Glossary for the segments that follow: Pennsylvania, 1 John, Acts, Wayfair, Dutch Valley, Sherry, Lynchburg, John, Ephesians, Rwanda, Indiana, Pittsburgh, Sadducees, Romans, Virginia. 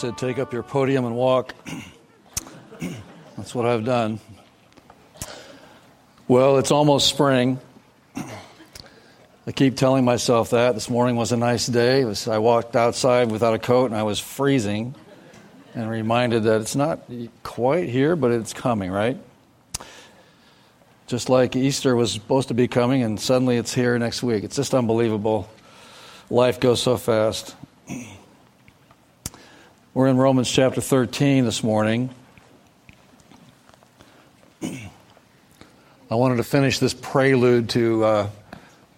Said, take up your podium and walk. That's what I've done. Well, it's almost spring. I keep telling myself that. This morning was a nice day. I walked outside without a coat and I was freezing and reminded that it's not quite here, but it's coming, right? Just like Easter was supposed to be coming and suddenly it's here next week. It's just unbelievable. Life goes so fast. We're in Romans chapter 13 this morning. I wanted to finish this prelude to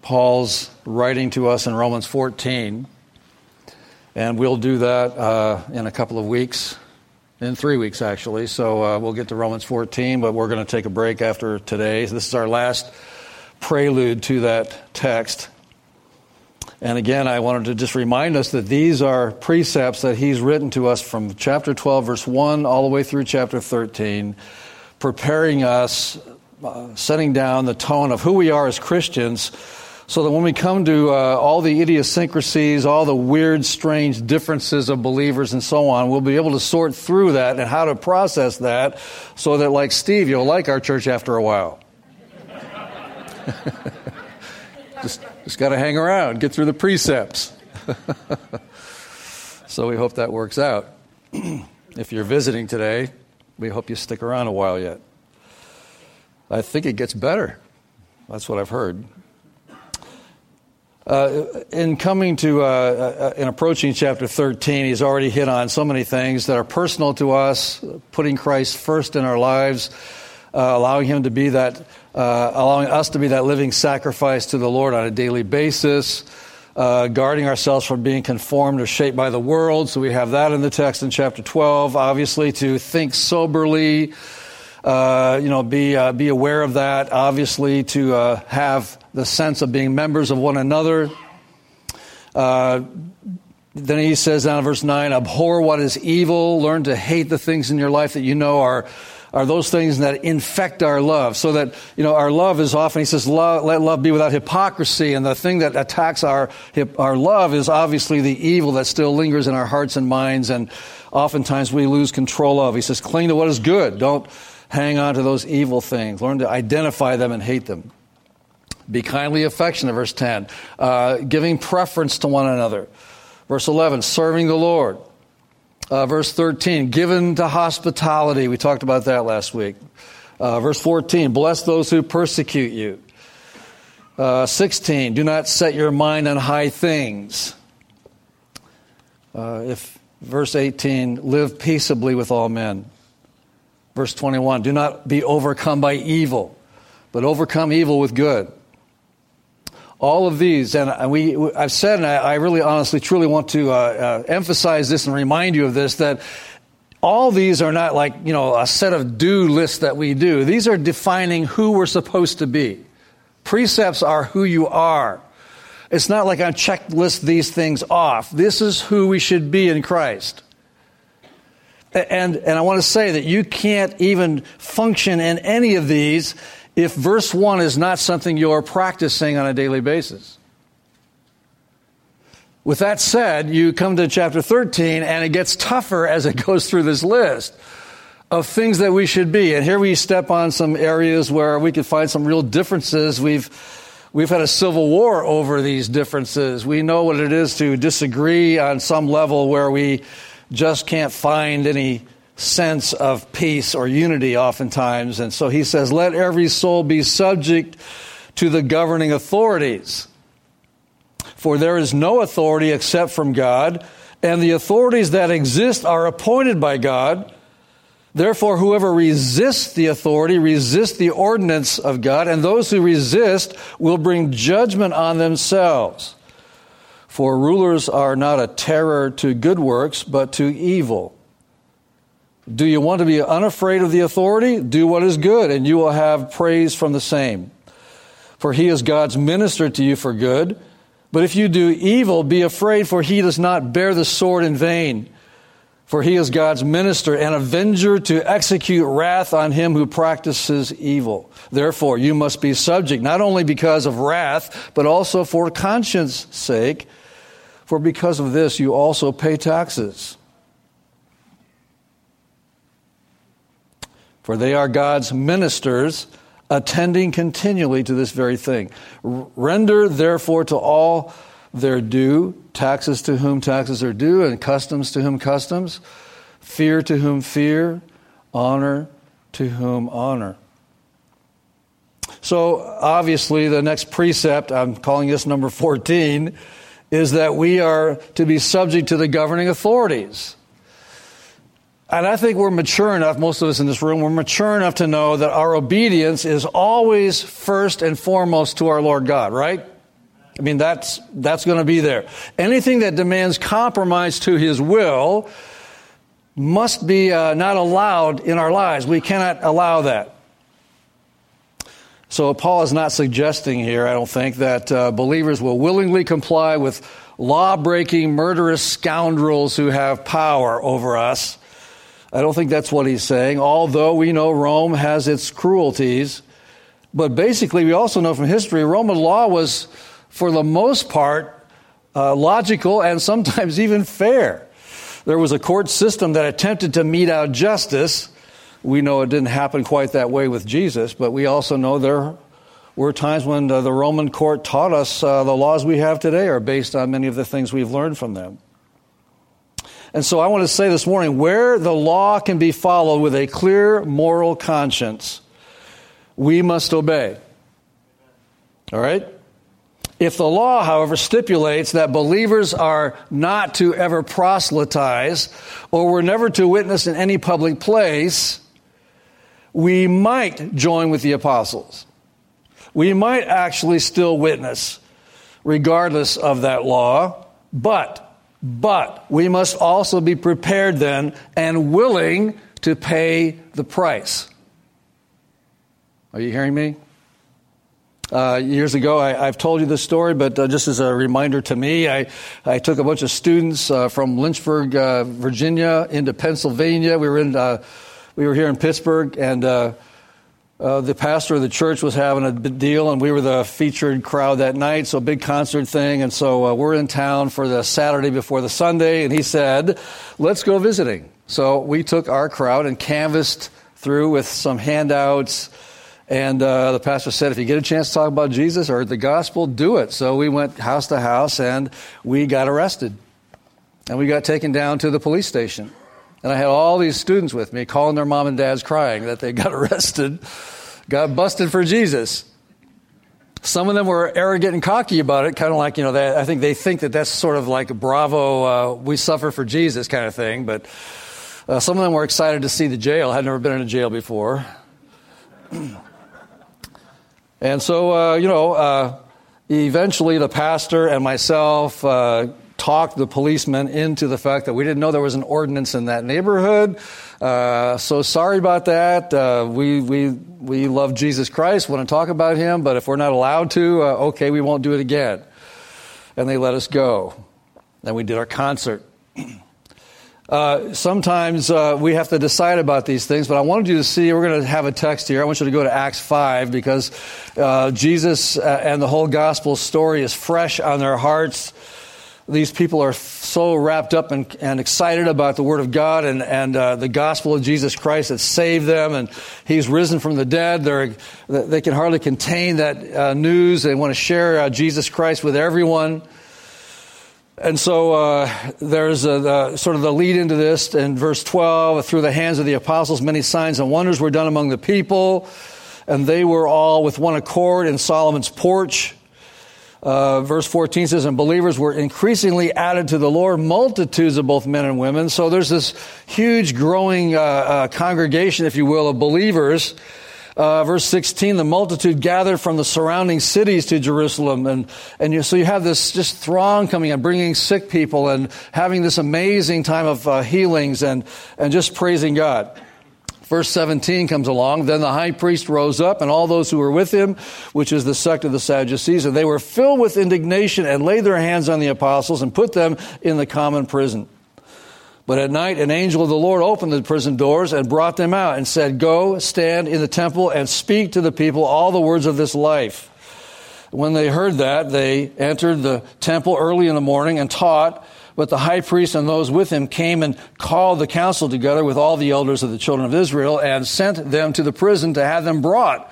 Paul's writing to us in Romans 14. And we'll do that in a couple of weeks, in 3 weeks actually. So we'll get to Romans 14, but we're going to take a break after today. So this is our last prelude to that text. And again, I wanted to just remind us that these are precepts that he's written to us from chapter 12, verse 1, all the way through chapter 13, preparing us, setting down the tone of who we are as Christians, so that when we come to all the idiosyncrasies, all the weird, strange differences of believers and so on, we'll be able to sort through that and how to process that, so that, like Steve, you'll like our church after a while. Just got to hang around, get through the precepts. So we hope that works out. If you're visiting today, we hope you stick around a while yet. I think it gets better. That's what I've heard. In approaching chapter 13, he's already hit on so many things that are personal to us, putting Christ first in our lives, allowing us to be that living sacrifice to the Lord on a daily basis, guarding ourselves from being conformed or shaped by the world. So we have that in the text in chapter 12. Obviously, to think soberly, be aware of that. Obviously, to have the sense of being members of one another. Then he says down in verse 9, abhor what is evil, learn to hate the things in your life that you know are those things that infect our love. So that, our love is often, he says, let love be without hypocrisy. And the thing that attacks our love is obviously the evil that still lingers in our hearts and minds, and oftentimes we lose control of. He says, cling to what is good. Don't hang on to those evil things. Learn to identify them and hate them. Be kindly affectionate, verse 10. Giving preference to one another. Verse 11, serving the Lord. Verse 13, given to hospitality. We talked about that last week. Verse 14, bless those who persecute you. 16, do not set your mind on high things. Verse 18, live peaceably with all men. Verse 21, do not be overcome by evil, but overcome evil with good. All of these, and I've said, and I really honestly, truly want to emphasize this and remind you of this, that all these are not like, a set of do lists that we do. These are defining who we're supposed to be. Precepts are who you are. It's not like I checklist these things off. This is who we should be in Christ. And I want to say that you can't even function in any of these if verse 1 is not something you're practicing on a daily basis. With that said, you come to chapter 13, and it gets tougher as it goes through this list of things that we should be. And here we step on some areas where we could find some real differences. We've had a civil war over these differences. We know what it is to disagree on some level where we just can't find any sense of peace or unity oftentimes. And so he says, let every soul be subject to the governing authorities. For there is no authority except from God, and the authorities that exist are appointed by God. Therefore, whoever resists the authority resists the ordinance of God, and those who resist will bring judgment on themselves. For rulers are not a terror to good works, but to evil. Do you want to be unafraid of the authority? Do what is good, and you will have praise from the same. For he is God's minister to you for good. But if you do evil, be afraid, for he does not bear the sword in vain. For he is God's minister, an avenger to execute wrath on him who practices evil. Therefore, you must be subject, not only because of wrath, but also for conscience' sake. For because of this, you also pay taxes. For they are God's ministers, attending continually to this very thing. Render, therefore, to all their due, taxes to whom taxes are due, and customs to whom customs, fear to whom fear, honor to whom honor. So, obviously, the next precept, I'm calling this number 14, is that we are to be subject to the governing authorities. And I think we're mature enough, most of us in this room, we're mature enough to know that our obedience is always first and foremost to our Lord God, right? I mean, that's going to be there. Anything that demands compromise to His will must be not allowed in our lives. We cannot allow that. So Paul is not suggesting here, I don't think, that believers will willingly comply with law-breaking, murderous scoundrels who have power over us. I don't think that's what he's saying, although we know Rome has its cruelties. But basically, we also know from history, Roman law was, for the most part, logical and sometimes even fair. There was a court system that attempted to mete out justice. We know it didn't happen quite that way with Jesus, but we also know there were times when the Roman court taught us the laws we have today are based on many of the things we've learned from them. And so I want to say this morning, where the law can be followed with a clear moral conscience, we must obey. All right? If the law, however, stipulates that believers are not to ever proselytize or were never to witness in any public place, we might join with the apostles. We might actually still witness, regardless of that law, But we must also be prepared then and willing to pay the price. Are you hearing me? Years ago, I've told you this story, but just as a reminder to me, I took a bunch of students from Lynchburg, Virginia, into Pennsylvania. We were here in Pittsburgh, and the pastor of the church was having a big deal, and we were the featured crowd that night, so a big concert thing. And so we're in town for the Saturday before the Sunday, and he said, let's go visiting. So we took our crowd and canvassed through with some handouts, and the pastor said, if you get a chance to talk about Jesus or the gospel, do it. So we went house to house, and we got arrested, and we got taken down to the police station. And I had all these students with me calling their mom and dads crying that they got arrested, got busted for Jesus. Some of them were arrogant and cocky about it, kind of like, I think they think that that's sort of like a bravo, we suffer for Jesus kind of thing. But some of them were excited to see the jail. I'd never been in a jail before. And so, eventually the pastor and myself talked the policemen into the fact that we didn't know there was an ordinance in that neighborhood. So sorry about that. We love Jesus Christ, want to talk about him, but if we're not allowed to, okay, we won't do it again. And they let us go. Then we did our concert. Sometimes we have to decide about these things, but I wanted you to see, we're going to have a text here. I want you to go to Acts 5 because Jesus and the whole gospel story is fresh on their hearts. These people are so wrapped up and excited about the Word of God and the gospel of Jesus Christ that saved them, and He's risen from the dead. They can hardly contain that news. They want to share Jesus Christ with everyone. And so there's sort of the lead into this in verse 12, through the hands of the apostles, many signs and wonders were done among the people, and they were all with one accord in Solomon's porch. Verse 14 says, and believers were increasingly added to the Lord, multitudes of both men and women. So there's this huge growing congregation, if you will, of believers. Verse 16, the multitude gathered from the surrounding cities to Jerusalem. So you have this just throng coming and bringing sick people and having this amazing time of healings and just praising God. Verse 17 comes along. Then the high priest rose up and all those who were with him, which is the sect of the Sadducees, and they were filled with indignation and laid their hands on the apostles and put them in the common prison. But at night, an angel of the Lord opened the prison doors and brought them out and said, go, stand in the temple and speak to the people all the words of this life. When they heard that, they entered the temple early in the morning and taught. But the high priest and those with him came and called the council together with all the elders of the children of Israel and sent them to the prison to have them brought.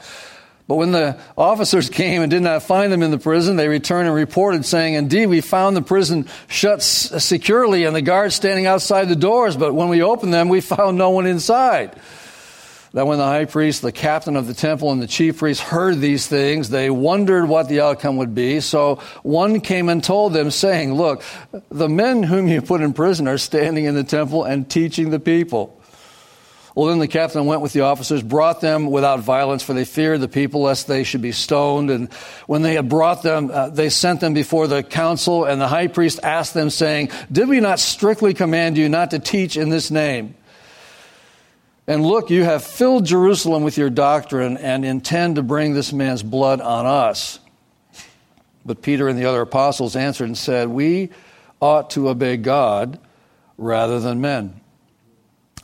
But when the officers came and did not find them in the prison, they returned and reported, saying, indeed, we found the prison shut securely and the guards standing outside the doors. But when we opened them, we found no one inside. Now, when the high priest, the captain of the temple, and the chief priests heard these things, they wondered what the outcome would be. So one came and told them, saying, look, the men whom you put in prison are standing in the temple and teaching the people. Well, then the captain went with the officers, brought them without violence, for they feared the people, lest they should be stoned. And when they had brought them, they sent them before the council, and the high priest asked them, saying, did we not strictly command you not to teach in this name? And look, you have filled Jerusalem with your doctrine and intend to bring this man's blood on us. But Peter and the other apostles answered and said, we ought to obey God rather than men.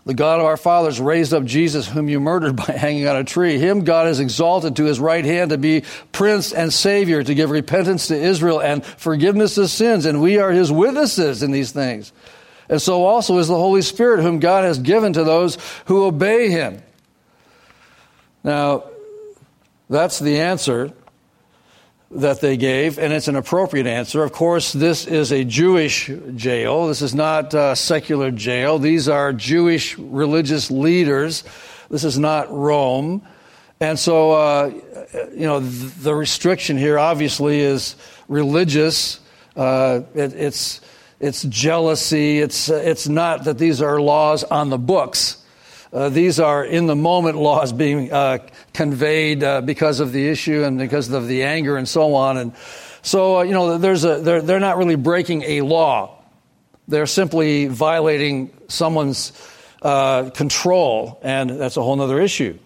The God of our fathers raised up Jesus, whom you murdered by hanging on a tree. Him God has exalted to his right hand to be Prince and Savior, to give repentance to Israel and forgiveness of sins. And we are his witnesses in these things. And so also is the Holy Spirit, whom God has given to those who obey him. Now, that's the answer that they gave, and it's an appropriate answer. Of course, this is a Jewish jail. This is not a secular jail. These are Jewish religious leaders. This is not Rome. And so, the restriction here obviously is religious. It's jealousy. It's not that these are laws on the books. These are in-the-moment laws being conveyed because of the issue and because of the anger and so on. And so, they're not really breaking a law. They're simply violating someone's control, and that's a whole other issue.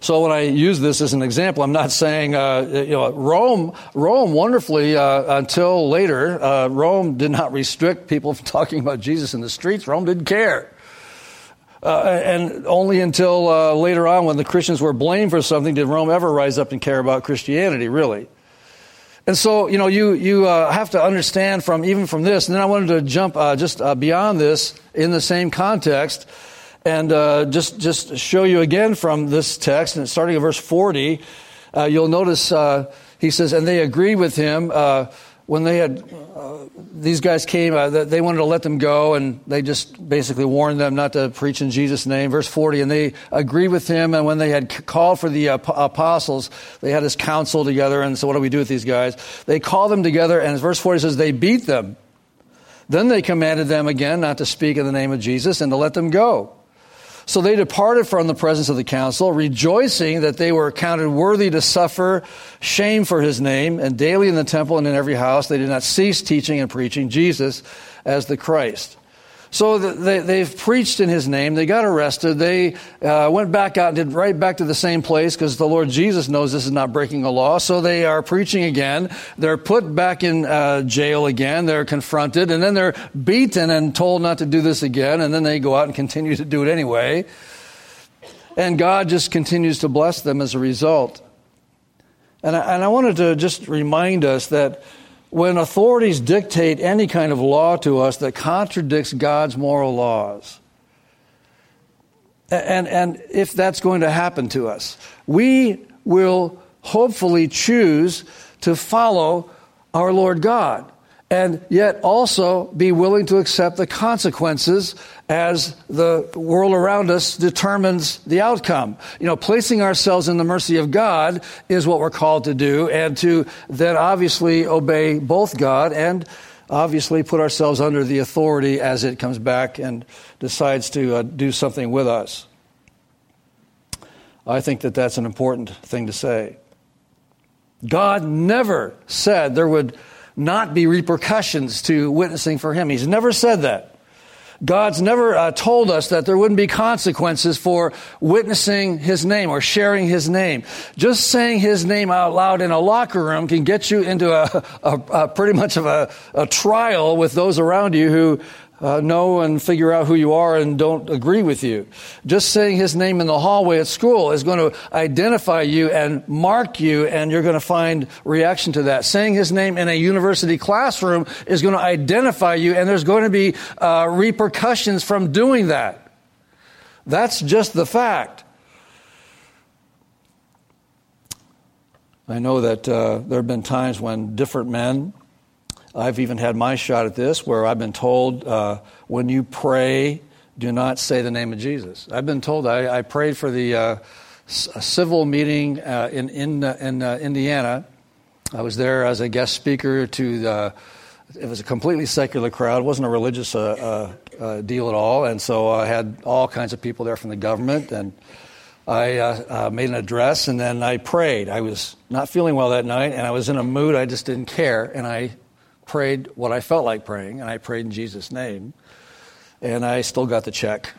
So when I use this as an example, I'm not saying, Rome wonderfully, until later, Rome did not restrict people from talking about Jesus in the streets. Rome didn't care. And only until later on when the Christians were blamed for something did Rome ever rise up and care about Christianity, really. And so, you have to understand even from this, and then I wanted to jump just beyond this in the same context, and just show you again from this text, and starting at verse 40, you'll notice he says, and they agreed with him when they had, these guys came, they wanted to let them go, and they just basically warned them not to preach in Jesus' name. Verse 40, and they agreed with him, and when they had called for the apostles, they had this council together, and so what do we do with these guys? They called them together, and verse 40 says, they beat them. Then they commanded them again not to speak in the name of Jesus and to let them go. So they departed from the presence of the council, rejoicing that they were counted worthy to suffer shame for his name. And daily in the temple and in every house, they did not cease teaching and preaching Jesus as the Christ. So they've preached in his name. They got arrested. They went back out and did right back to the same place because the Lord Jesus knows this is not breaking a law. So they are preaching again. They're put back in jail again. They're confronted. And then they're beaten and told not to do this again. And then they go out and continue to do it anyway. And God just continues to bless them as a result. And I wanted to just remind us that when authorities dictate any kind of law to us that contradicts God's moral laws, and if that's going to happen to us, we will hopefully choose to follow our Lord God and yet also be willing to accept the consequences as the world around us determines the outcome. You know, placing ourselves in the mercy of God is what we're called to do, and to then obviously obey both God and obviously put ourselves under the authority as it comes back and decides to do something with us. I think that that's an important thing to say. God never said there would not be repercussions to witnessing for him. He's never said that. God's never told us that there wouldn't be consequences for witnessing his name or sharing his name. Just saying his name out loud in a locker room can get you into a pretty much of a trial with those around you who know and figure out who you are and don't agree with you. Just saying his name in the hallway at school is going to identify you and mark you, and you're going to find reaction to that. Saying his name in a university classroom is going to identify you, and there's going to be repercussions from doing that. That's just the fact. I know that there have been times when different men, I've even had my shot at this, where I've been told, when you pray, do not say the name of Jesus. I've been told, I prayed for the civil meeting in Indiana. I was there as a guest speaker to the, it was a completely secular crowd. It wasn't a religious deal at all. And so I had all kinds of people there from the government, and I made an address, and then I prayed. I was not feeling well that night, and I was in a mood I just didn't care, and I prayed what I felt like praying, and I prayed in Jesus' name, and I still got the check.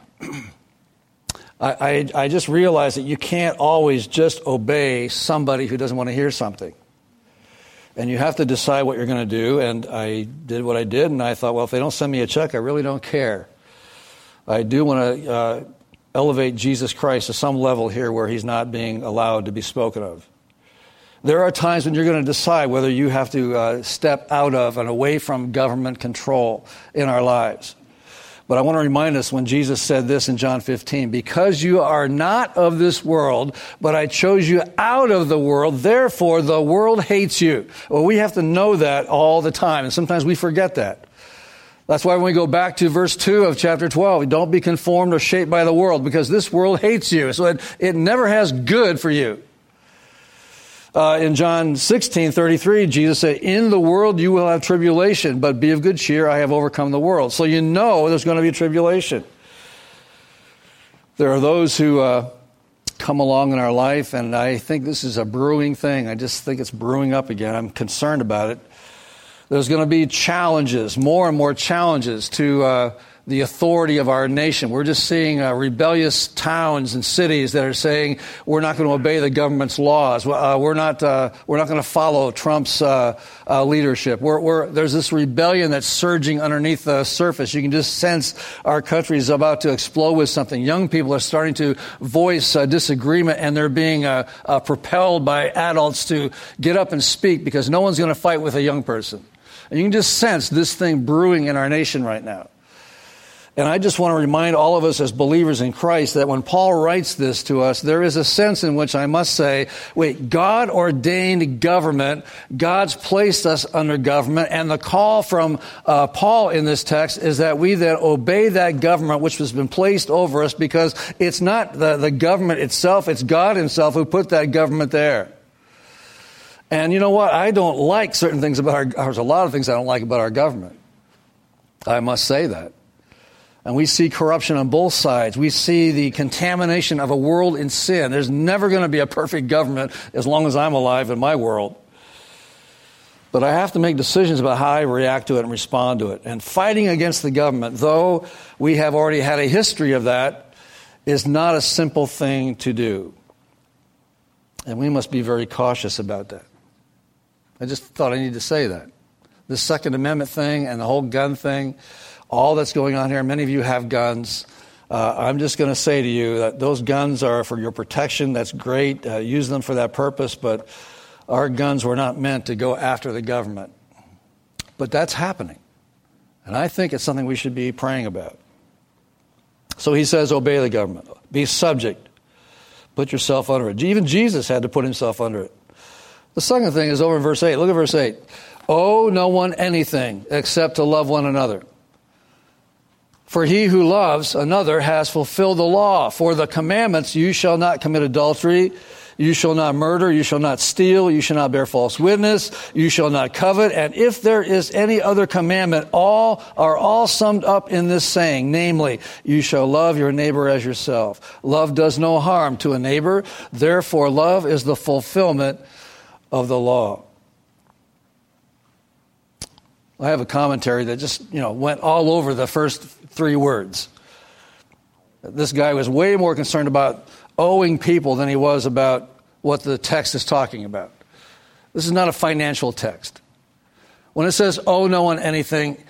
I just realized that you can't always just obey somebody who doesn't want to hear something, and you have to decide what you're going to do, and I did what I did, and I thought, well, if they don't send me a check, I really don't care. I do want to elevate Jesus Christ to some level here where he's not being allowed to be spoken of. There are times when you're going to decide whether you have to step out of and away from government control in our lives. But I want to remind us when Jesus said this in John 15, because you are not of this world, but I chose you out of the world, therefore the world hates you. Well, we have to know that all the time, and sometimes we forget that. That's why when we go back to verse 2 of chapter 12, don't be conformed or shaped by the world, because this world hates you. So it never has good for you. In John 16:33, Jesus said, in the world you will have tribulation, but be of good cheer, I have overcome the world. So you know there's going to be tribulation. There are those who come along in our life, and I think this is a brewing thing. I just think it's brewing up again. I'm concerned about it. There's going to be challenges, more and more challenges to the authority of our nation. We're just seeing rebellious towns and cities that are saying we're not going to obey the government's laws. We're not going to follow Trump's leadership. There's this rebellion that's surging underneath the surface. You can just sense our country is about to explode with something. Young people are starting to voice disagreement, and they're being propelled by adults to get up and speak because no one's going to fight with a young person. And you can just sense this thing brewing in our nation right now. And I just want to remind all of us as believers in Christ that when Paul writes this to us, there is a sense in which I must say, wait, God ordained government. God's placed us under government. And the call from Paul in this text is that we then obey that government which has been placed over us, because it's not the government itself, it's God himself who put that government there. And you know what? I don't like certain things there's a lot of things I don't like about our government. I must say that. And we see corruption on both sides. We see the contamination of a world in sin. There's never going to be a perfect government as long as I'm alive in my world. But I have to make decisions about how I react to it and respond to it. And fighting against the government, though we have already had a history of that, is not a simple thing to do. And we must be very cautious about that. I just thought I needed to say that. The Second Amendment thing and the whole gun thing, all that's going on here, many of you have guns. I'm just going to say to you that those guns are for your protection. That's great. Use them for that purpose. But our guns were not meant to go after the government. But that's happening. And I think it's something we should be praying about. So he says, obey the government. Be subject. Put yourself under it. Even Jesus had to put himself under it. The second thing is over in verse 8. Look at verse 8. Owe no one anything except to love one another. For he who loves another has fulfilled the law. For the commandments, you shall not commit adultery, you shall not murder, you shall not steal, you shall not bear false witness, you shall not covet. And if there is any other commandment, all are summed up in this saying, namely, you shall love your neighbor as yourself. Love does no harm to a neighbor. Therefore, love is the fulfillment of the law. I have a commentary that just, went all over the first three words. This guy was way more concerned about owing people than he was about what the text is talking about. This is not a financial text. When it says owe no one anything,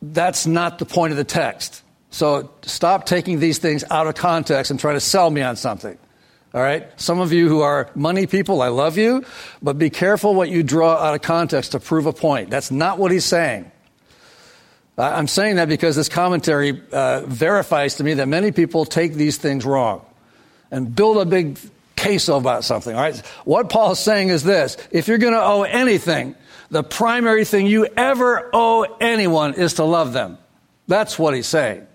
that's not the point of the text. So stop taking these things out of context and trying to sell me on something. All right? Some of you who are money people, I love you, but be careful what you draw out of context to prove a point. That's not what he's saying. I'm saying that because this commentary verifies to me that many people take these things wrong and build a big case about something. All right? What Paul's saying is this. If you're going to owe anything, the primary thing you ever owe anyone is to love them. That's what he's saying.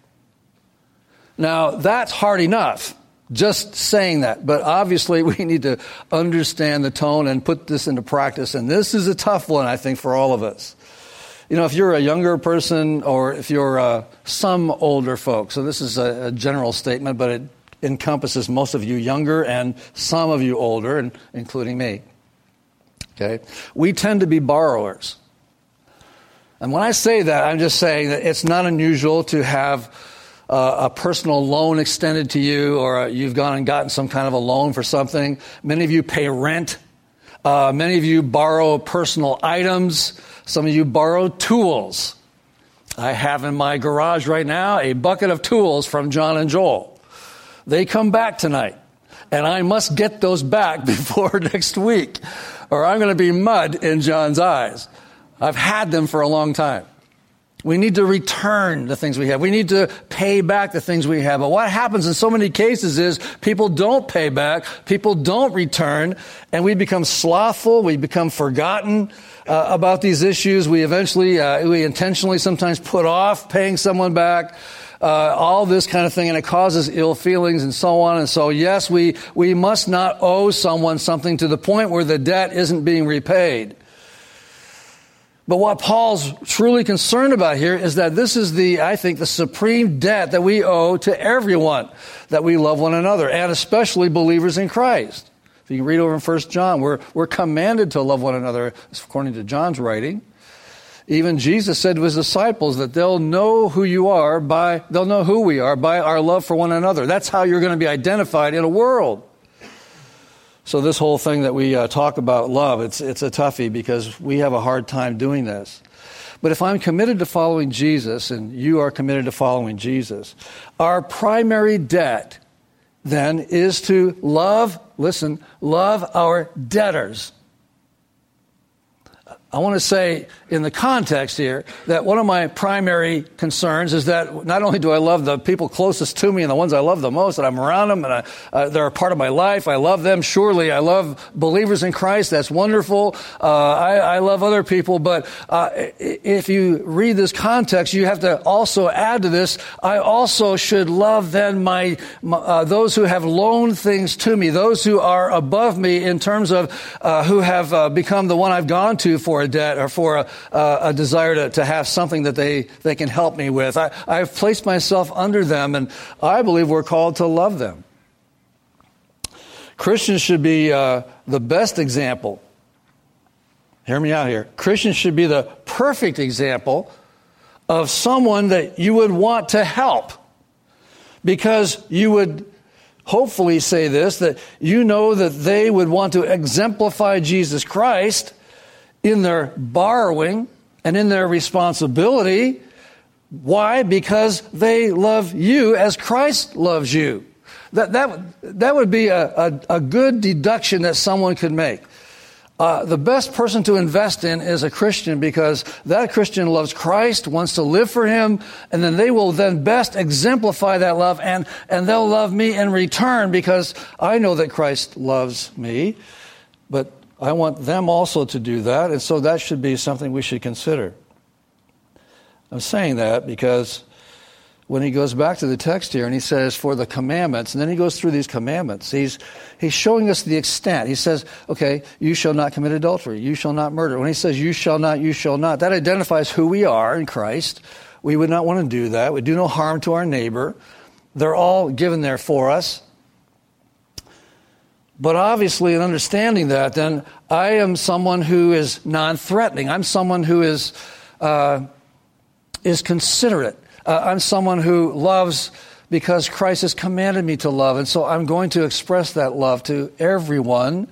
Now, that's hard enough. Just saying that. But obviously, we need to understand the tone and put this into practice. And this is a tough one, I think, for all of us. If you're a younger person or if you're some older folks, so this is a general statement, but it encompasses most of you younger and some of you older, and including me. Okay? We tend to be borrowers. And when I say that, I'm just saying that it's not unusual to have a personal loan extended to you, or you've gone and gotten some kind of a loan for something. Many of you pay rent. Many of you borrow personal items. Some of you borrow tools. I have in my garage right now a bucket of tools from John and Joel. They come back tonight, and I must get those back before next week, or I'm going to be mud in John's eyes. I've had them for a long time. We need to return the things we have. We need to pay back the things we have. But what happens in so many cases is people don't pay back, people don't return, and we become slothful, we become forgotten about these issues. We eventually, we intentionally sometimes put off paying someone back, all this kind of thing, and it causes ill feelings and so on. And so, yes, we must not owe someone something to the point where the debt isn't being repaid. But what Paul's truly concerned about here is that this is the supreme debt that we owe to everyone, that we love one another, and especially believers in Christ. If you can read over in 1 John, we're commanded to love one another, according to John's writing. Even Jesus said to his disciples that they'll know who we are by our love for one another. That's how you're going to be identified in a world. So this whole thing that we talk about love, it's a toughie because we have a hard time doing this. But if I'm committed to following Jesus and you are committed to following Jesus, our primary debt then is to love our debtors. I want to say in the context here that one of my primary concerns is that not only do I love the people closest to me and the ones I love the most, and I'm around them and they're a part of my life. I love them. Surely I love believers in Christ. That's wonderful. I love other people. But if you read this context, you have to also add to this. I also should love then those who have loaned things to me, those who are above me in terms of who have become the one I've gone to for a debt or for a desire to have something that they can help me with. I've placed myself under them, and I believe we're called to love them. Christians should be the best example. Hear me out here. Christians should be the perfect example of someone that you would want to help, because you would hopefully say this, that you know that they would want to exemplify Jesus Christ in their borrowing and in their responsibility. Why? Because they love you as Christ loves you. That would be a good deduction that someone could make. The best person to invest in is a Christian, because that Christian loves Christ, wants to live for him, and then they will then best exemplify that love, and they'll love me in return because I know that Christ loves me. But I want them also to do that, and so that should be something we should consider. I'm saying that because when he goes back to the text here and he says, for the commandments, and then he goes through these commandments, he's showing us the extent. He says, okay, you shall not commit adultery, you shall not murder. When he says, you shall not, that identifies who we are in Christ. We would not want to do that. We do no harm to our neighbor. They're all given there for us. But obviously, in understanding that, then, I am someone who is non-threatening. I'm someone who is considerate. I'm someone who loves because Christ has commanded me to love. And so I'm going to express that love to everyone,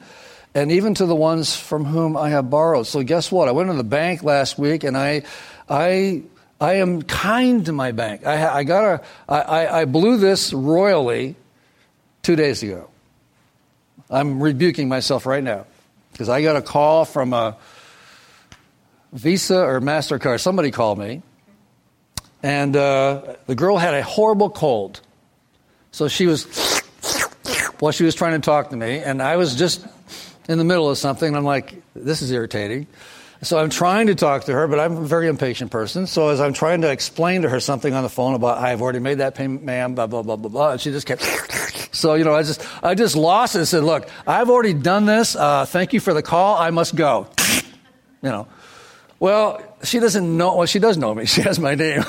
and even to the ones from whom I have borrowed. So guess what? I went to the bank last week, and I am kind to my bank. I blew this royally 2 days ago. I'm rebuking myself right now because I got a call from a Visa or MasterCard. Somebody called me, and the girl had a horrible cold. So she was, well, she was trying to talk to me, and I was just in the middle of something, and I'm like, this is irritating. So I'm trying to talk to her, but I'm a very impatient person. So as I'm trying to explain to her something on the phone about, I've already made that payment, ma'am, blah, blah, blah, blah, blah. And she just kept, so, you know, I just lost it and said, look, I've already done this. Thank you for the call. I must go. You know, well, she doesn't know. Well, she does know me. She has my name.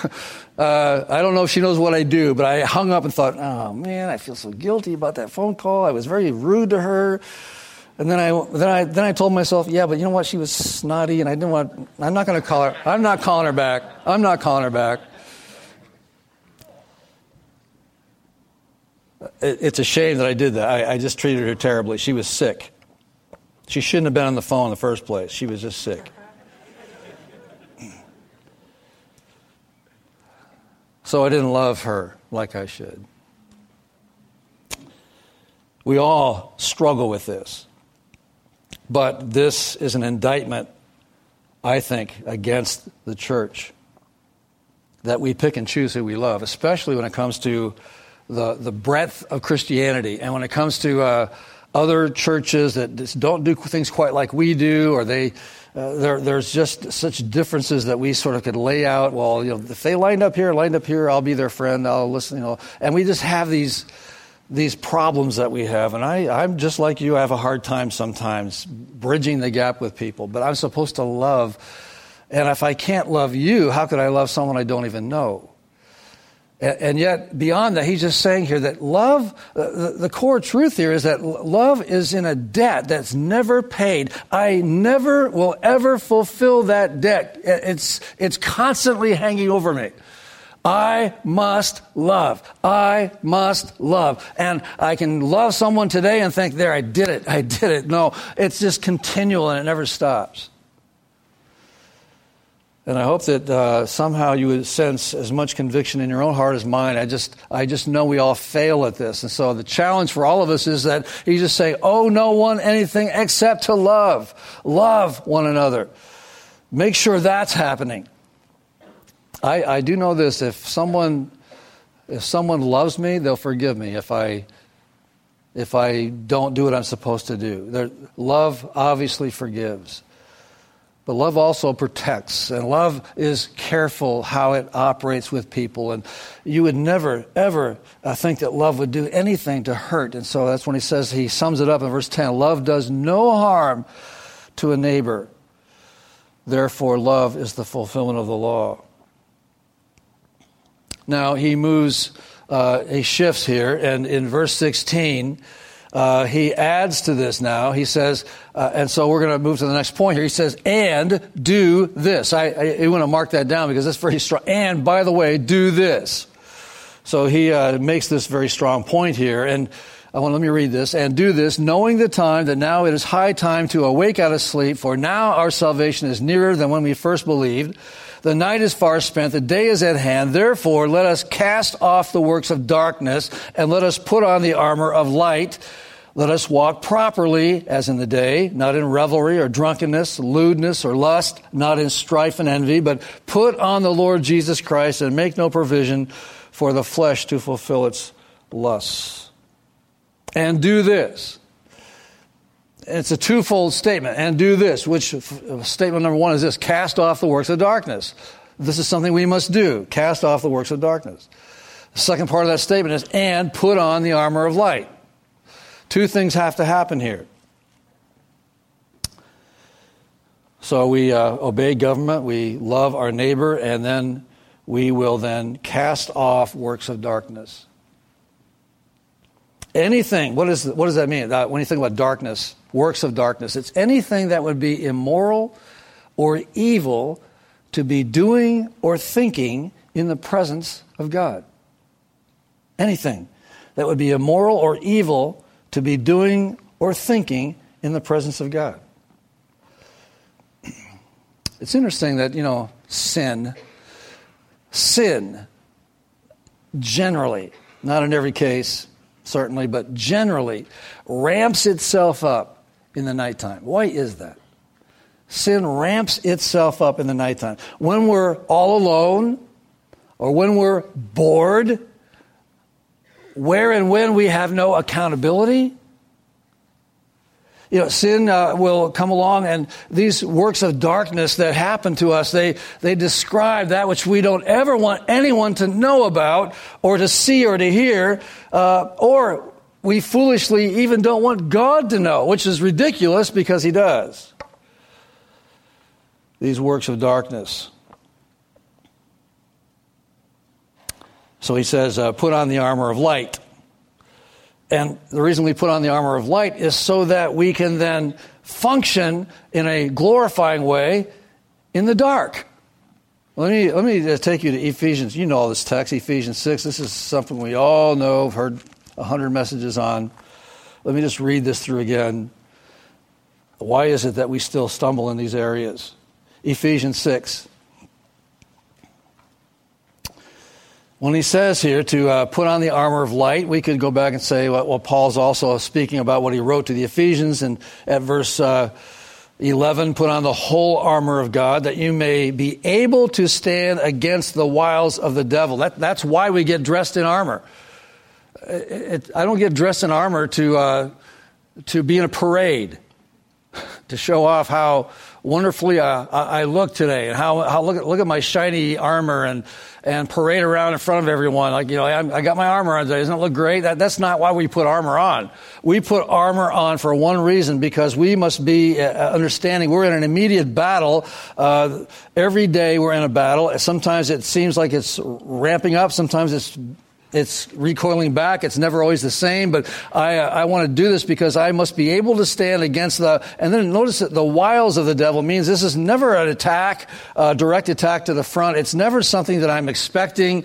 I don't know if she knows what I do, but I hung up and thought, oh, man, I feel so guilty about that phone call. I was very rude to her. And then I told myself, yeah, but you know what? She was snotty, and I didn't want. I'm not going to call her. I'm not calling her back. I'm not calling her back. It's a shame that I did that. I just treated her terribly. She was sick. She shouldn't have been on the phone in the first place. She was just sick. So I didn't love her like I should. We all struggle with this. But this is an indictment, I think, against the church, that we pick and choose who we love, especially when it comes to the breadth of Christianity, and when it comes to other churches that just don't do things quite like we do, or there's just such differences that we sort of could lay out. Well, you know, if they lined up here, I'll be their friend. I'll listen. You know, and we just have these problems that we have, and I'm just like you. I have a hard time sometimes bridging the gap with people, but I'm supposed to love, and if I can't love you, how could I love someone I don't even know? And yet, beyond that, he's just saying here that love, the core truth here is that love is in a debt that's never paid. I never will ever fulfill that debt. It's constantly hanging over me. I must love. I must love. And I can love someone today and think, there, I did it. No, it's just continual and it never stops. And I hope that somehow you would sense as much conviction in your own heart as mine. I just know we all fail at this. And so the challenge for all of us is that you just say, oh, no one anything except to love. Love one another. Make sure that's happening. I do know this, if someone loves me, they'll forgive me if I don't do what I'm supposed to do. Love obviously forgives. But love also protects, and love is careful how it operates with people. And you would never, ever think that love would do anything to hurt. And so that's when he sums it up in verse 10, love does no harm to a neighbor. Therefore, love is the fulfillment of the law. Now, he shifts here, and in verse 16, he adds to this now. He says, and so we're going to move to the next point here. He says, and do this. I want to mark that down because that's very strong. And, by the way, do this. So he makes this very strong point here, and let me read this. And do this, knowing the time that now it is high time to awake out of sleep, for now our salvation is nearer than when we first believed. The night is far spent, the day is at hand. Therefore, let us cast off the works of darkness, and let us put on the armor of light. Let us walk properly as in the day, not in revelry or drunkenness, lewdness or lust, not in strife and envy, but put on the Lord Jesus Christ and make no provision for the flesh to fulfill its lusts. And do this. It's a twofold statement, and do this, which statement number one is this: cast off the works of darkness. This is something we must do, cast off the works of darkness. The second part of that statement is, and put on the armor of light. Two things have to happen here. So we obey government, we love our neighbor, and then we will then cast off works of darkness. Anything, what does that mean? When you think about darkness, works of darkness, it's anything that would be immoral or evil to be doing or thinking in the presence of God. Anything that would be immoral or evil to be doing or thinking in the presence of God. It's interesting that, sin generally, not in every case, certainly, but generally ramps itself up in the nighttime. Why is that? Sin ramps itself up in the nighttime. When we're all alone or when we're bored, where and when we have no accountability, sin will come along, and these works of darkness that happen to us, they describe that which we don't ever want anyone to know about or to see or to hear, or we foolishly even don't want God to know, which is ridiculous because he does. These works of darkness. So he says, put on the armor of light. And the reason we put on the armor of light is so that we can then function in a glorifying way in the dark. Let me take you to Ephesians. You know all this text, Ephesians 6. This is something we all know, heard 100 messages on. Let me just read this through again. Why is it that we still stumble in these areas? Ephesians 6. When he says here to put on the armor of light, we could go back and say, well, Paul's also speaking about what he wrote to the Ephesians, and at verse 11, put on the whole armor of God that you may be able to stand against the wiles of the devil. That's why we get dressed in armor. I don't get dressed in armor to be in a parade, to show off how wonderfully I look today, and how look at my shiny armor and parade around in front of everyone like, I got my armor on today. Doesn't it look great? That's not why we put armor on. We put armor on for one reason, because we must be understanding we're in an immediate battle. Every day we're in a battle. Sometimes it seems like it's ramping up. Sometimes it's recoiling back. It's never always the same, but I want to do this because I must be able to stand against the, and then notice that the wiles of the devil means this is never an attack, direct attack to the front. It's never something that I'm expecting.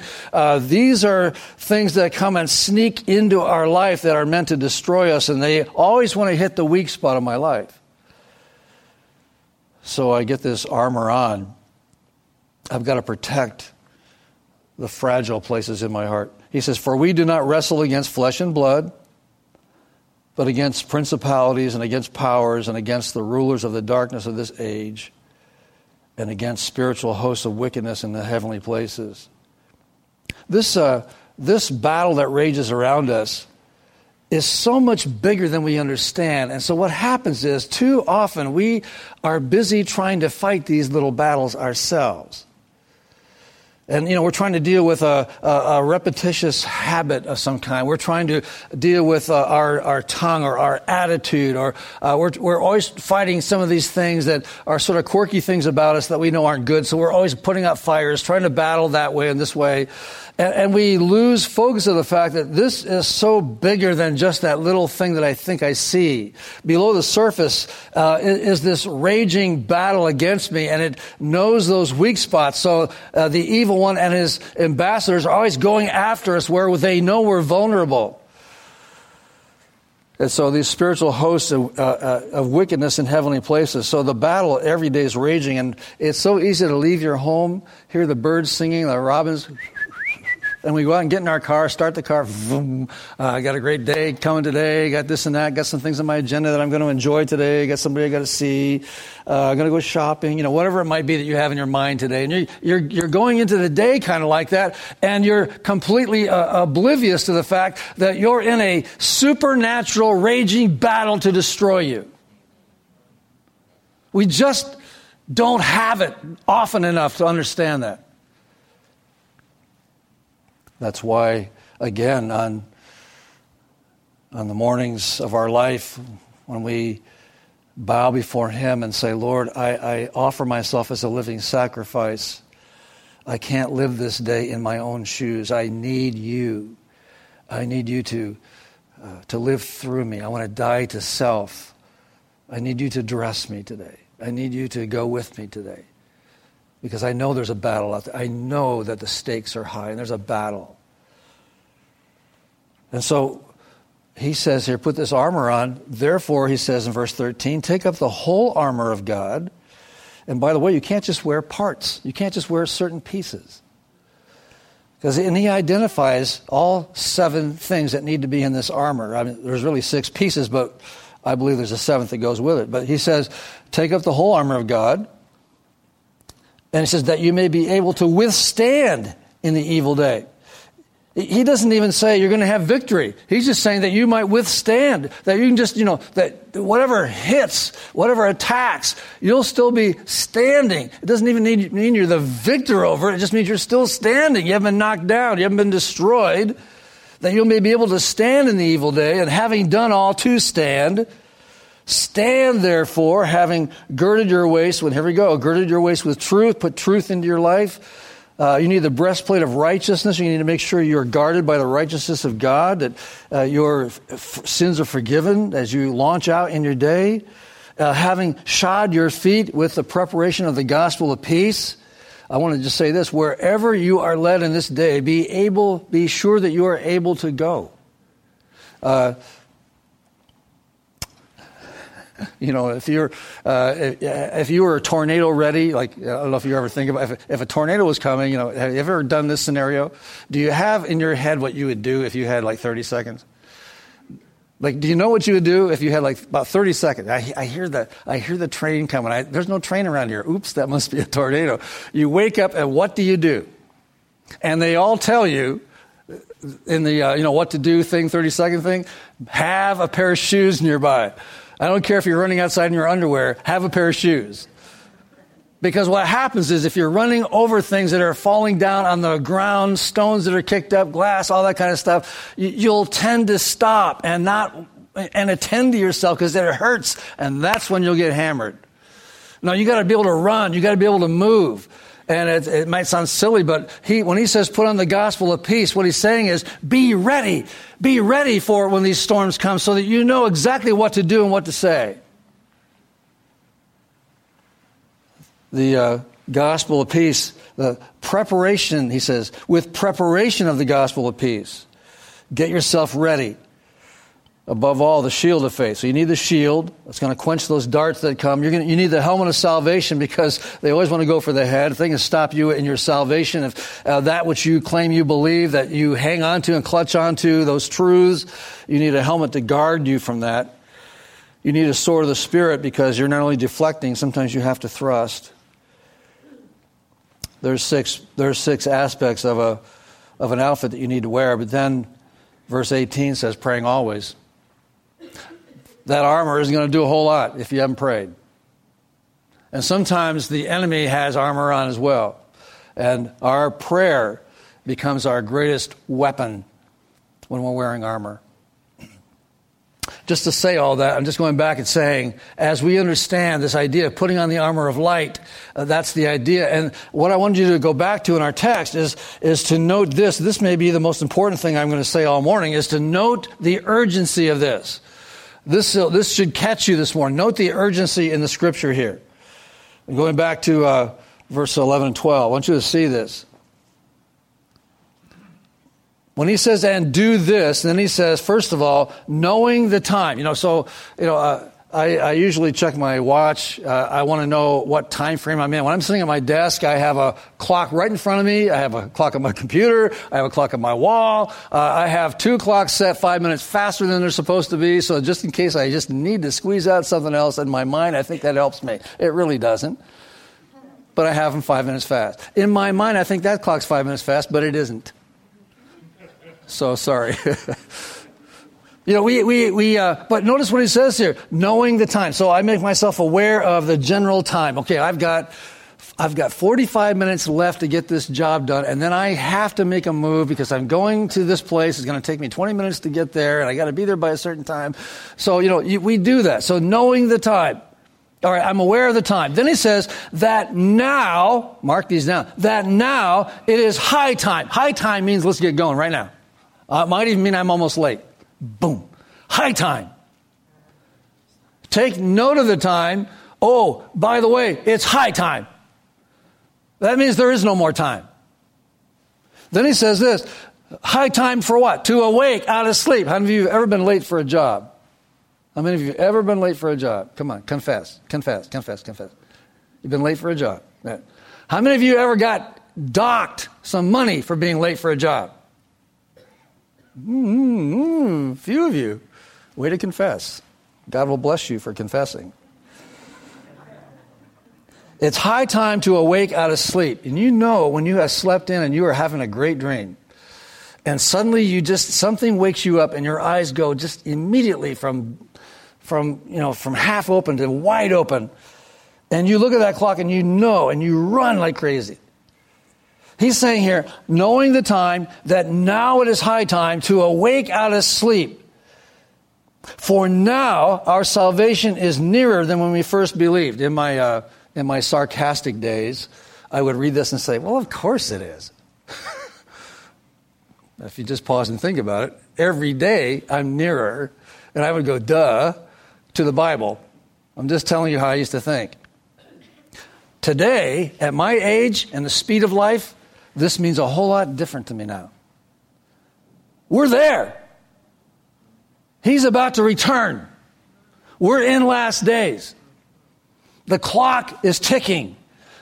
These are things that come and sneak into our life that are meant to destroy us, and they always want to hit the weak spot of my life. So I get this armor on. I've got to protect the fragile places in my heart. He says, for we do not wrestle against flesh and blood, but against principalities and against powers and against the rulers of the darkness of this age and against spiritual hosts of wickedness in the heavenly places. This battle that rages around us is so much bigger than we understand. And so what happens is too often we are busy trying to fight these little battles ourselves. And, we're trying to deal with a repetitious habit of some kind. We're trying to deal with our tongue or our attitude, or we're always fighting some of these things that are sort of quirky things about us that we know aren't good. So we're always putting out fires, trying to battle that way and this way. And we lose focus of the fact that this is so bigger than just that little thing that I think I see. Below the surface is this raging battle against me, and it knows those weak spots. So the evil one and his ambassadors are always going after us where they know we're vulnerable. And so these spiritual hosts of wickedness in heavenly places. So the battle every day is raging, and it's so easy to leave your home, hear the birds singing, the robins. And we go out and get in our car, start the car. Vroom. I got a great day coming today. Got this and that. Got some things on my agenda that I'm going to enjoy today. Got somebody I got to see. I'm going to go shopping. Whatever it might be that you have in your mind today. And you're going into the day kind of like that, and you're completely oblivious to the fact that you're in a supernatural raging battle to destroy you. We just don't have it often enough to understand that. That's why, again, on the mornings of our life, when we bow before Him and say, Lord, I offer myself as a living sacrifice. I can't live this day in my own shoes. I need You. I need You to live through me. I want to die to self. I need You to dress me today. I need You to go with me today. Because I know there's a battle out there. I know that the stakes are high and there's a battle. And so he says here, put this armor on. Therefore, he says in verse 13, take up the whole armor of God. And by the way, you can't just wear parts. You can't just wear certain pieces. And he identifies all 7 things that need to be in this armor. I mean, there's really 6 pieces, but I believe there's a 7th that goes with it. But he says, take up the whole armor of God. And he says that you may be able to withstand in the evil day. He doesn't even say you're going to have victory. He's just saying that you might withstand, that you can just, that whatever hits, whatever attacks, you'll still be standing. It doesn't even mean you're the victor over it. It just means you're still standing. You haven't been knocked down. You haven't been destroyed. That you may be able to stand in the evil day, and having done all to stand. Stand, therefore, having girded your waist with, here we go, girded your waist with truth, put truth into your life. You need the breastplate of righteousness. You need to make sure you're guarded by the righteousness of God, that your sins are forgiven as you launch out in your day. Having shod your feet with the preparation of the gospel of peace. I want to just say this, wherever you are led in this day, be sure that you are able to go. If you were a tornado ready, like, I don't know if you ever think about if a tornado was coming, have you ever done this scenario? Do you have in your head what you would do if you had like 30 seconds? Like, do you know what you would do if you had like about 30 seconds? I hear the train coming. There's no train around here. Oops, that must be a tornado. You wake up and what do you do? And they all tell you in the, what to do thing, 30-second thing, have a pair of shoes nearby. I don't care if you're running outside in your underwear, have a pair of shoes. Because what happens is if you're running over things that are falling down on the ground, stones that are kicked up, glass, all that kind of stuff, you'll tend to stop and attend to yourself because it hurts, and that's when you'll get hammered. Now, you got to be able to run. You got to be able to move. And it might sound silly, but when he says put on the gospel of peace, what he's saying is be ready. Be ready for when these storms come so that you know exactly what to do and what to say. The gospel of peace, the preparation, he says, with preparation of the gospel of peace, get yourself ready. Above all, the shield of faith. So you need the shield. It's going to quench those darts that come. You need the helmet of salvation because they always want to go for the head. If they can stop you in your salvation, if that which you claim you believe, that you hang on to and clutch on to, those truths, you need a helmet to guard you from that. You need a sword of the Spirit because you're not only deflecting, sometimes you have to thrust. There's six aspects of an outfit that you need to wear. But then verse 18 says, praying always. That armor isn't going to do a whole lot if you haven't prayed. And sometimes the enemy has armor on as well. And our prayer becomes our greatest weapon when we're wearing armor. Just to say all that, I'm just going back and saying, as we understand this idea of putting on the armor of light, that's the idea. And what I wanted you to go back to in our text is to note this. This may be the most important thing I'm going to say all morning, is to note the urgency of this. This should catch you this morning. Note the urgency in the scripture here. Going back to verse 11 and 12, I want you to see this. When he says, and do this, then he says, first of all, knowing the time. I usually check my watch. I want to know what time frame I'm in. When I'm sitting at my desk, I have a clock right in front of me. I have a clock on my computer. I have a clock on my wall. I have 2 clocks set 5 minutes faster than they're supposed to be. So just in case I just need to squeeze out something else in my mind, I think that helps me. It really doesn't. But I have them 5 minutes fast. In my mind, I think that clock's 5 minutes fast, but it isn't. So sorry. You know, but notice what he says here, knowing the time. So I make myself aware of the general time. Okay, I've got 45 minutes left to get this job done, and then I have to make a move because I'm going to this place. It's going to take me 20 minutes to get there, and I got to be there by a certain time. So, you know, we do that. So knowing the time. All right, I'm aware of the time. Then he says that now, mark these down, that now it is high time. High time means let's get going right now. It might even mean I'm almost late. Boom. High time. Take note of the time. Oh, by the way, it's high time. That means there is no more time. Then he says this, high time for what? To awake out of sleep. How many of you have ever been late for a job? How many of you have ever been late for a job? Come on, confess. You've been late for a job. How many of you ever got docked some money for being late for a job? Few of you. Way to confess. God will bless you for confessing. It's high time to awake out of sleep. And you know when you have slept in and you are having a great dream, and suddenly something wakes you up and your eyes go just immediately from half open to wide open. And you look at that clock and you know, and you run like crazy. He's saying here, knowing the time, that now it is high time to awake out of sleep. For now, our salvation is nearer than when we first believed. In my sarcastic days, I would read this and say, well, of course it is. If you just pause and think about it, every day I'm nearer, and I would go, duh, to the Bible. I'm just telling you how I used to think. Today, at my age and the speed of life, this means a whole lot different to me now. We're there. He's about to return. We're in last days. The clock is ticking.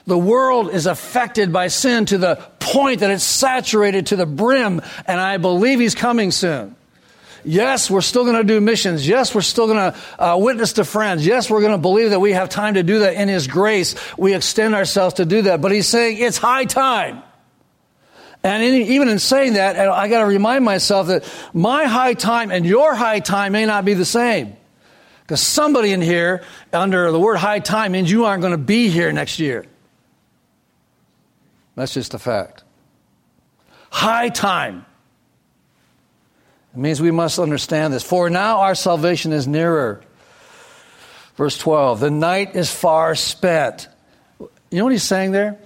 The world is affected by sin to the point that it's saturated to the brim, and I believe he's coming soon. Yes, we're still going to do missions. Yes, we're still going to witness to friends. Yes, we're going to believe that we have time to do that in his grace. We extend ourselves to do that. But he's saying it's high time. And even in saying that, I got to remind myself that my high time and your high time may not be the same. Because somebody in here, under the word high time, means you aren't going to be here next year. That's just a fact. High time. It means we must understand this. For now our salvation is nearer. Verse 12, the night is far spent. You know what he's saying there?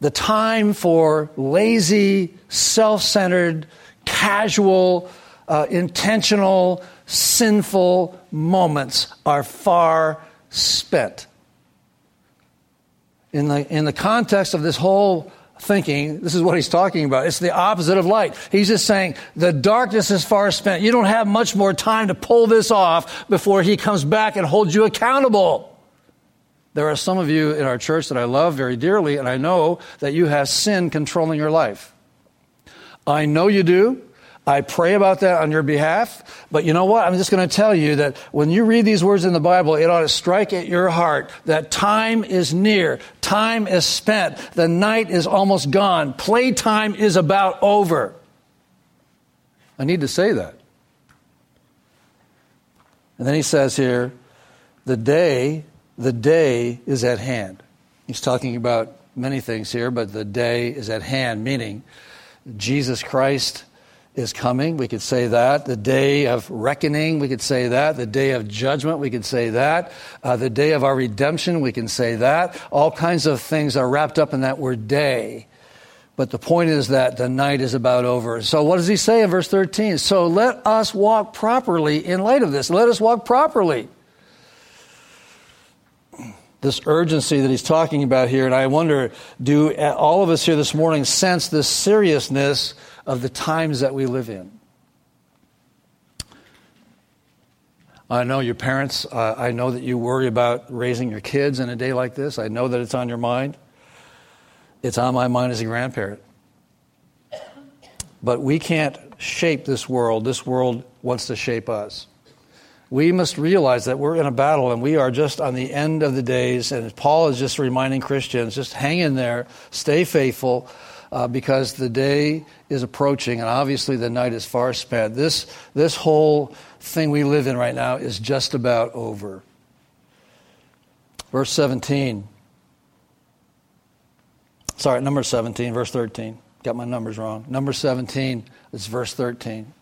The time for lazy, self-centered, casual, intentional, sinful moments are far spent. In the context of this whole thinking, this is what he's talking about. It's the opposite of light. He's just saying the darkness is far spent. You don't have much more time to pull this off before he comes back and holds you accountable. There are some of you in our church that I love very dearly, and I know that you have sin controlling your life. I know you do. I pray about that on your behalf. But you know what? I'm just going to tell you that when you read these words in the Bible, it ought to strike at your heart that time is near. Time is spent. The night is almost gone. Playtime is about over. I need to say that. And then he says here, the day is at hand. He's talking about many things here, but the day is at hand, meaning Jesus Christ is coming. We could say that. The day of reckoning, we could say that. The day of judgment, we could say that. The day of our redemption, we can say that. All kinds of things are wrapped up in that word day. But the point is that the night is about over. So what does he say in verse 13? So let us walk properly in light of this. Let us walk properly. This urgency that he's talking about here, and I wonder, do all of us here this morning sense this seriousness of the times that we live in? I know your parents, I know that you worry about raising your kids in a day like this. I know that it's on your mind. It's on my mind as a grandparent. But we can't shape this world. This world wants to shape us. We must realize that we're in a battle and we are just on the end of the days. And Paul is just reminding Christians, just hang in there, stay faithful. because the day is approaching, and obviously the night is far spent. This whole thing we live in right now is just about over. Verse 13. Got my numbers wrong. Number 17 is verse 13.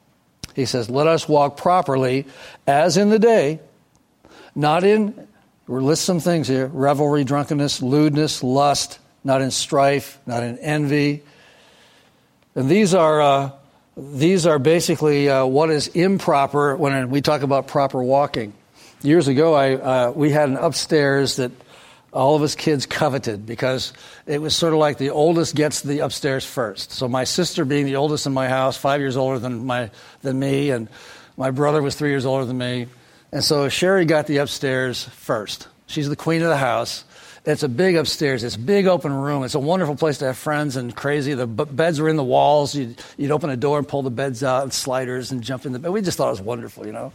He says, let us walk properly as in the day, not in, we'll list some things here, revelry, drunkenness, lewdness, lust, not in strife, not in envy. And these are basically what is improper when we talk about proper walking. Years ago, we had an upstairs that all of us kids coveted because it was sort of like the oldest gets the upstairs first. So my sister, being the oldest in my house, 5 years older than me, and my brother was 3 years older than me. And so Sherry got the upstairs first. She's the queen of the house. It's a big upstairs. It's a big open room. It's a wonderful place to have friends and crazy. The beds were in the walls. You'd open a door and pull the beds out and sliders and jump in the bed. We just thought it was wonderful, you know.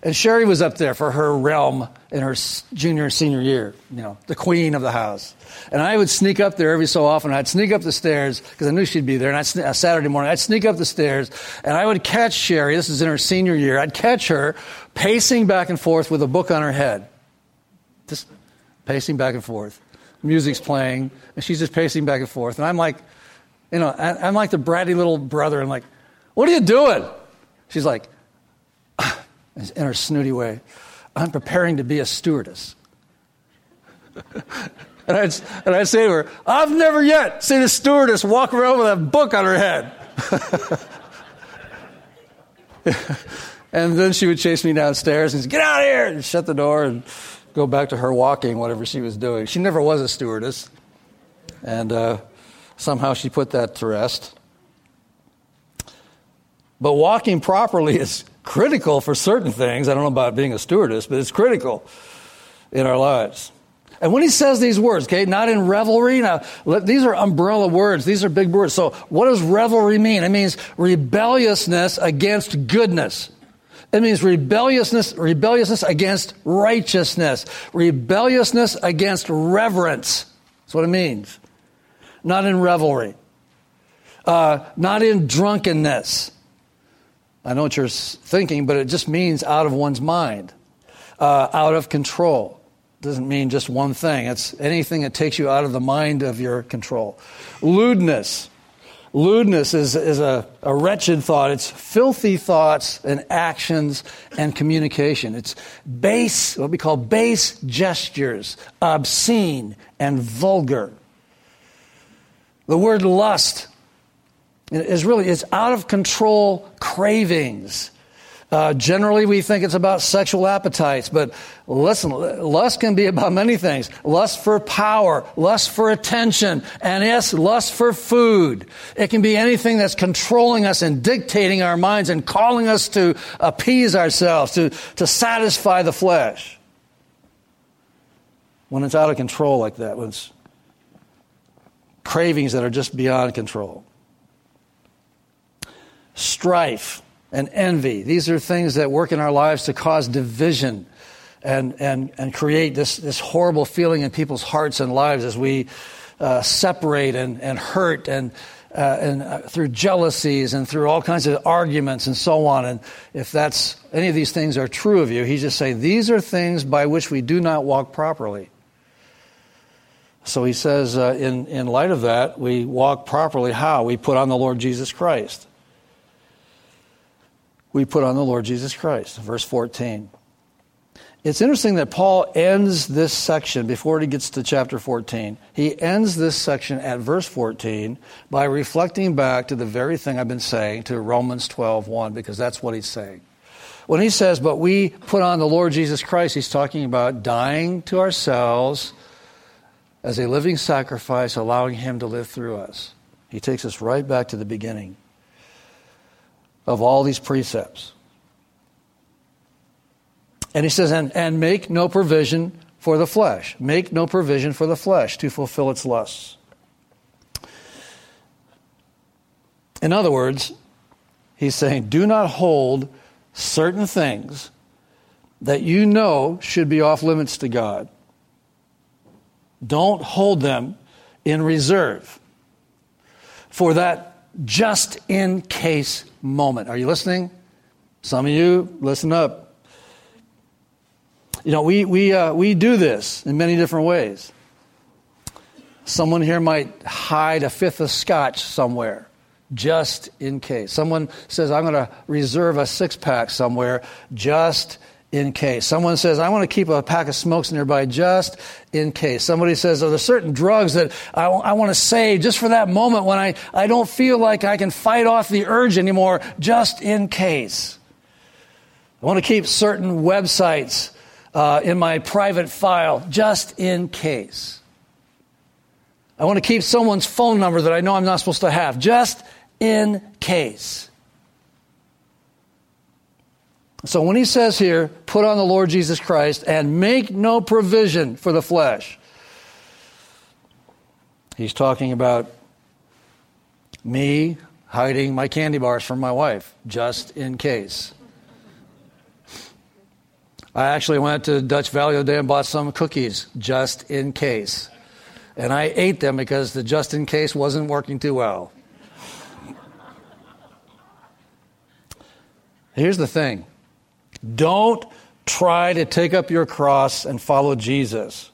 And Sherry was up there for her realm in her junior and senior year, you know, the queen of the house. And I would sneak up there every so often. I'd sneak up the stairs because I knew she'd be there. And Saturday morning, I'd sneak up the stairs, and I would catch Sherry. This is in her senior year. I'd catch her pacing back and forth with a book on her head. Just pacing back and forth. Music's playing, and she's just pacing back and forth. And I'm like, you know, I'm like the bratty little brother. I'm like, what are you doing? She's like, in her snooty way, I'm preparing to be a stewardess. and I'd say to her, I've never yet seen a stewardess walk around with a book on her head. And then she would chase me downstairs and say, get out of here, and shut the door and go back to her walking, whatever she was doing. She never was a stewardess. And somehow she put that to rest. But walking properly is critical for certain things. I don't know about being a stewardess, but it's critical in our lives. And when he says these words, okay, not in revelry. Now, these are umbrella words. These are big words. So what does revelry mean? It means rebelliousness against goodness. It means rebelliousness against righteousness. Rebelliousness against reverence. That's what it means. Not in revelry. Not in drunkenness. I know what you're thinking, but it just means out of one's mind, out of control. It doesn't mean just one thing. It's anything that takes you out of the mind of your control. Lewdness. Lewdness is a wretched thought. It's filthy thoughts and actions and communication. It's base, what we call base gestures, obscene and vulgar. The word lust is really, it's out of control cravings. Generally, we think it's about sexual appetites, but listen, lust can be about many things. Lust for power, lust for attention, and yes, lust for food. It can be anything that's controlling us and dictating our minds and calling us to appease ourselves, to satisfy the flesh. When it's out of control like that, when it's cravings that are just beyond control. Strife and envy. These are things that work in our lives to cause division and create this horrible feeling in people's hearts and lives as we separate and hurt and through jealousies and through all kinds of arguments and so on. And if that's any of these things are true of you, he's just saying these are things by which we do not walk properly. So he says in light of that, we walk properly. How? We put on the Lord Jesus Christ. We put on the Lord Jesus Christ. Verse 14. It's interesting that Paul ends this section, before he gets to chapter 14, he ends this section at verse 14 by reflecting back to the very thing I've been saying, to Romans 12:1, because that's what he's saying. When he says, but we put on the Lord Jesus Christ, he's talking about dying to ourselves as a living sacrifice, allowing him to live through us. He takes us right back to the beginning of all these precepts. And he says, and make no provision for the flesh. Make no provision for the flesh to fulfill its lusts. In other words, he's saying, do not hold certain things that you know should be off limits to God. Don't hold them in reserve. for that just in case moment. Are you listening? Some of you, listen up. You know, we do this in many different ways. Someone here might hide a fifth of scotch somewhere, just in case. Someone says, I'm going to reserve a six-pack somewhere, just in case. Someone says, I want to keep a pack of smokes nearby, just in case. Somebody says, are there certain drugs that I want to save just for that moment when I don't feel like I can fight off the urge anymore, just in case. I want to keep certain websites in my private file, just in case. I want to keep someone's phone number that I know I'm not supposed to have, just in case. So when he says here, put on the Lord Jesus Christ and make no provision for the flesh, he's talking about me hiding my candy bars from my wife, just in case. I actually went to Dutch Valley the other day and bought some cookies, just in case. And I ate them because the just in case wasn't working too well. Here's the thing. Don't try to take up your cross and follow Jesus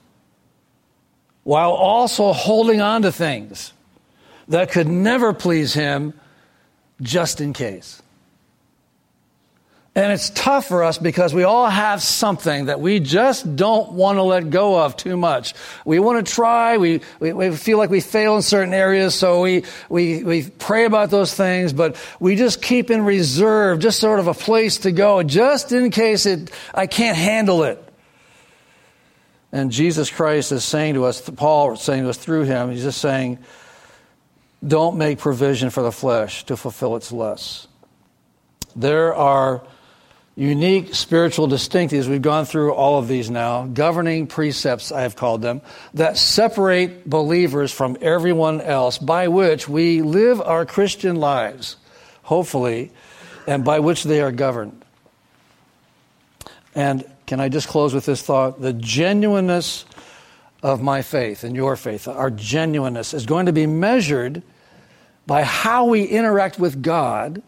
while also holding on to things that could never please him, just in case. And it's tough for us because we all have something that we just don't want to let go of too much. We want to try. We feel like we fail in certain areas, so we pray about those things, but we just keep in reserve, just sort of a place to go, just in case I can't handle it. And Jesus Christ is saying to us, Paul is saying to us through him, he's just saying, don't make provision for the flesh to fulfill its lusts. There are unique spiritual distinctives, we've gone through all of these now, governing precepts I have called them, that separate believers from everyone else, by which we live our Christian lives, hopefully, and by which they are governed. And can I just close with this thought? The genuineness of my faith and your faith, our genuineness, is going to be measured by how we interact with God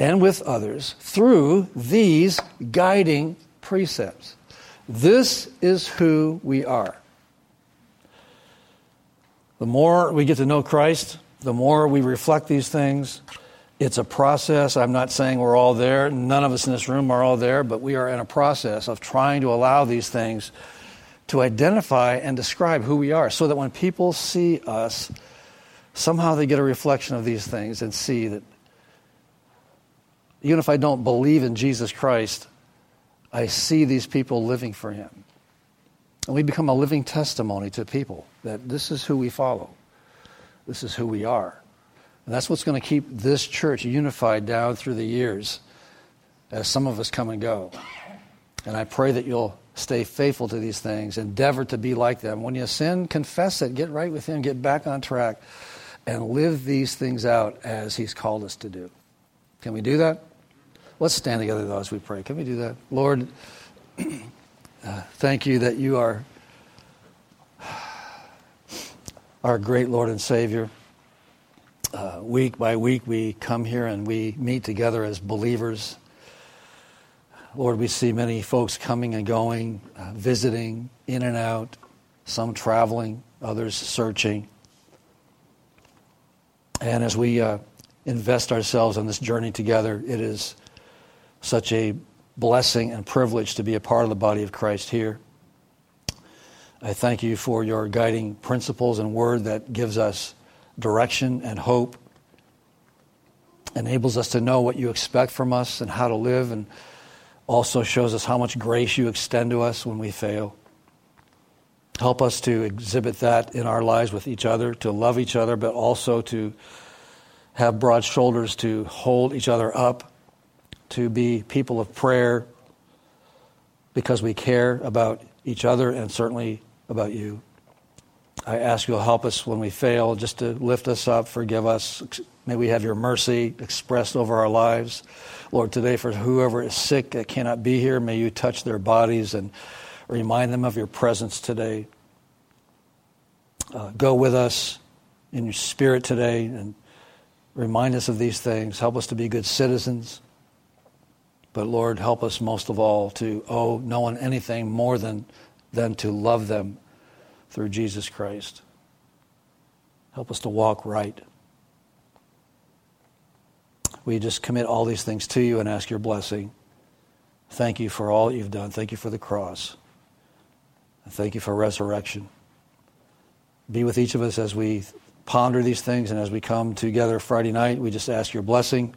and with others through these guiding precepts. This is who we are. The more we get to know Christ, the more we reflect these things. It's a process. I'm not saying we're all there. None of us in this room are all there, but we are in a process of trying to allow these things to identify and describe who we are, so that when people see us, somehow they get a reflection of these things and see that even if I don't believe in Jesus Christ, I see these people living for him. And we become a living testimony to people that this is who we follow. This is who we are. And that's what's going to keep this church unified down through the years as some of us come and go. And I pray that you'll stay faithful to these things, endeavor to be like them. When you sin, confess it, get right with him, get back on track, and live these things out as he's called us to do. Can we do that? Let's stand together, though, as we pray. Can we do that? Lord, thank you that you are our great Lord and Savior. Week by week, we come here and we meet together as believers. Lord, we see many folks coming and going, visiting, in and out, some traveling, others searching. And as we invest ourselves in this journey together, it is such a blessing and privilege to be a part of the body of Christ here. I thank you for your guiding principles and word that gives us direction and hope, enables us to know what you expect from us and how to live, and also shows us how much grace you extend to us when we fail. Help us to exhibit that in our lives with each other, to love each other, but also to have broad shoulders, to hold each other up, to be people of prayer because we care about each other and certainly about you. I ask you to help us when we fail, just to lift us up, forgive us. May we have your mercy expressed over our lives. Lord, today for whoever is sick that cannot be here, may you touch their bodies and remind them of your presence today. Go with us in your spirit today and remind us of these things. Help us to be good citizens. But Lord, help us most of all to owe no one anything more than to love them through Jesus Christ. Help us to walk right. We just commit all these things to you and ask your blessing. Thank you for all that you've done. Thank you for the cross. Thank you for resurrection. Be with each of us as we ponder these things and as we come together Friday night. We just ask your blessing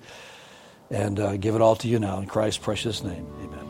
and give it all to you now in Christ's precious name. Amen.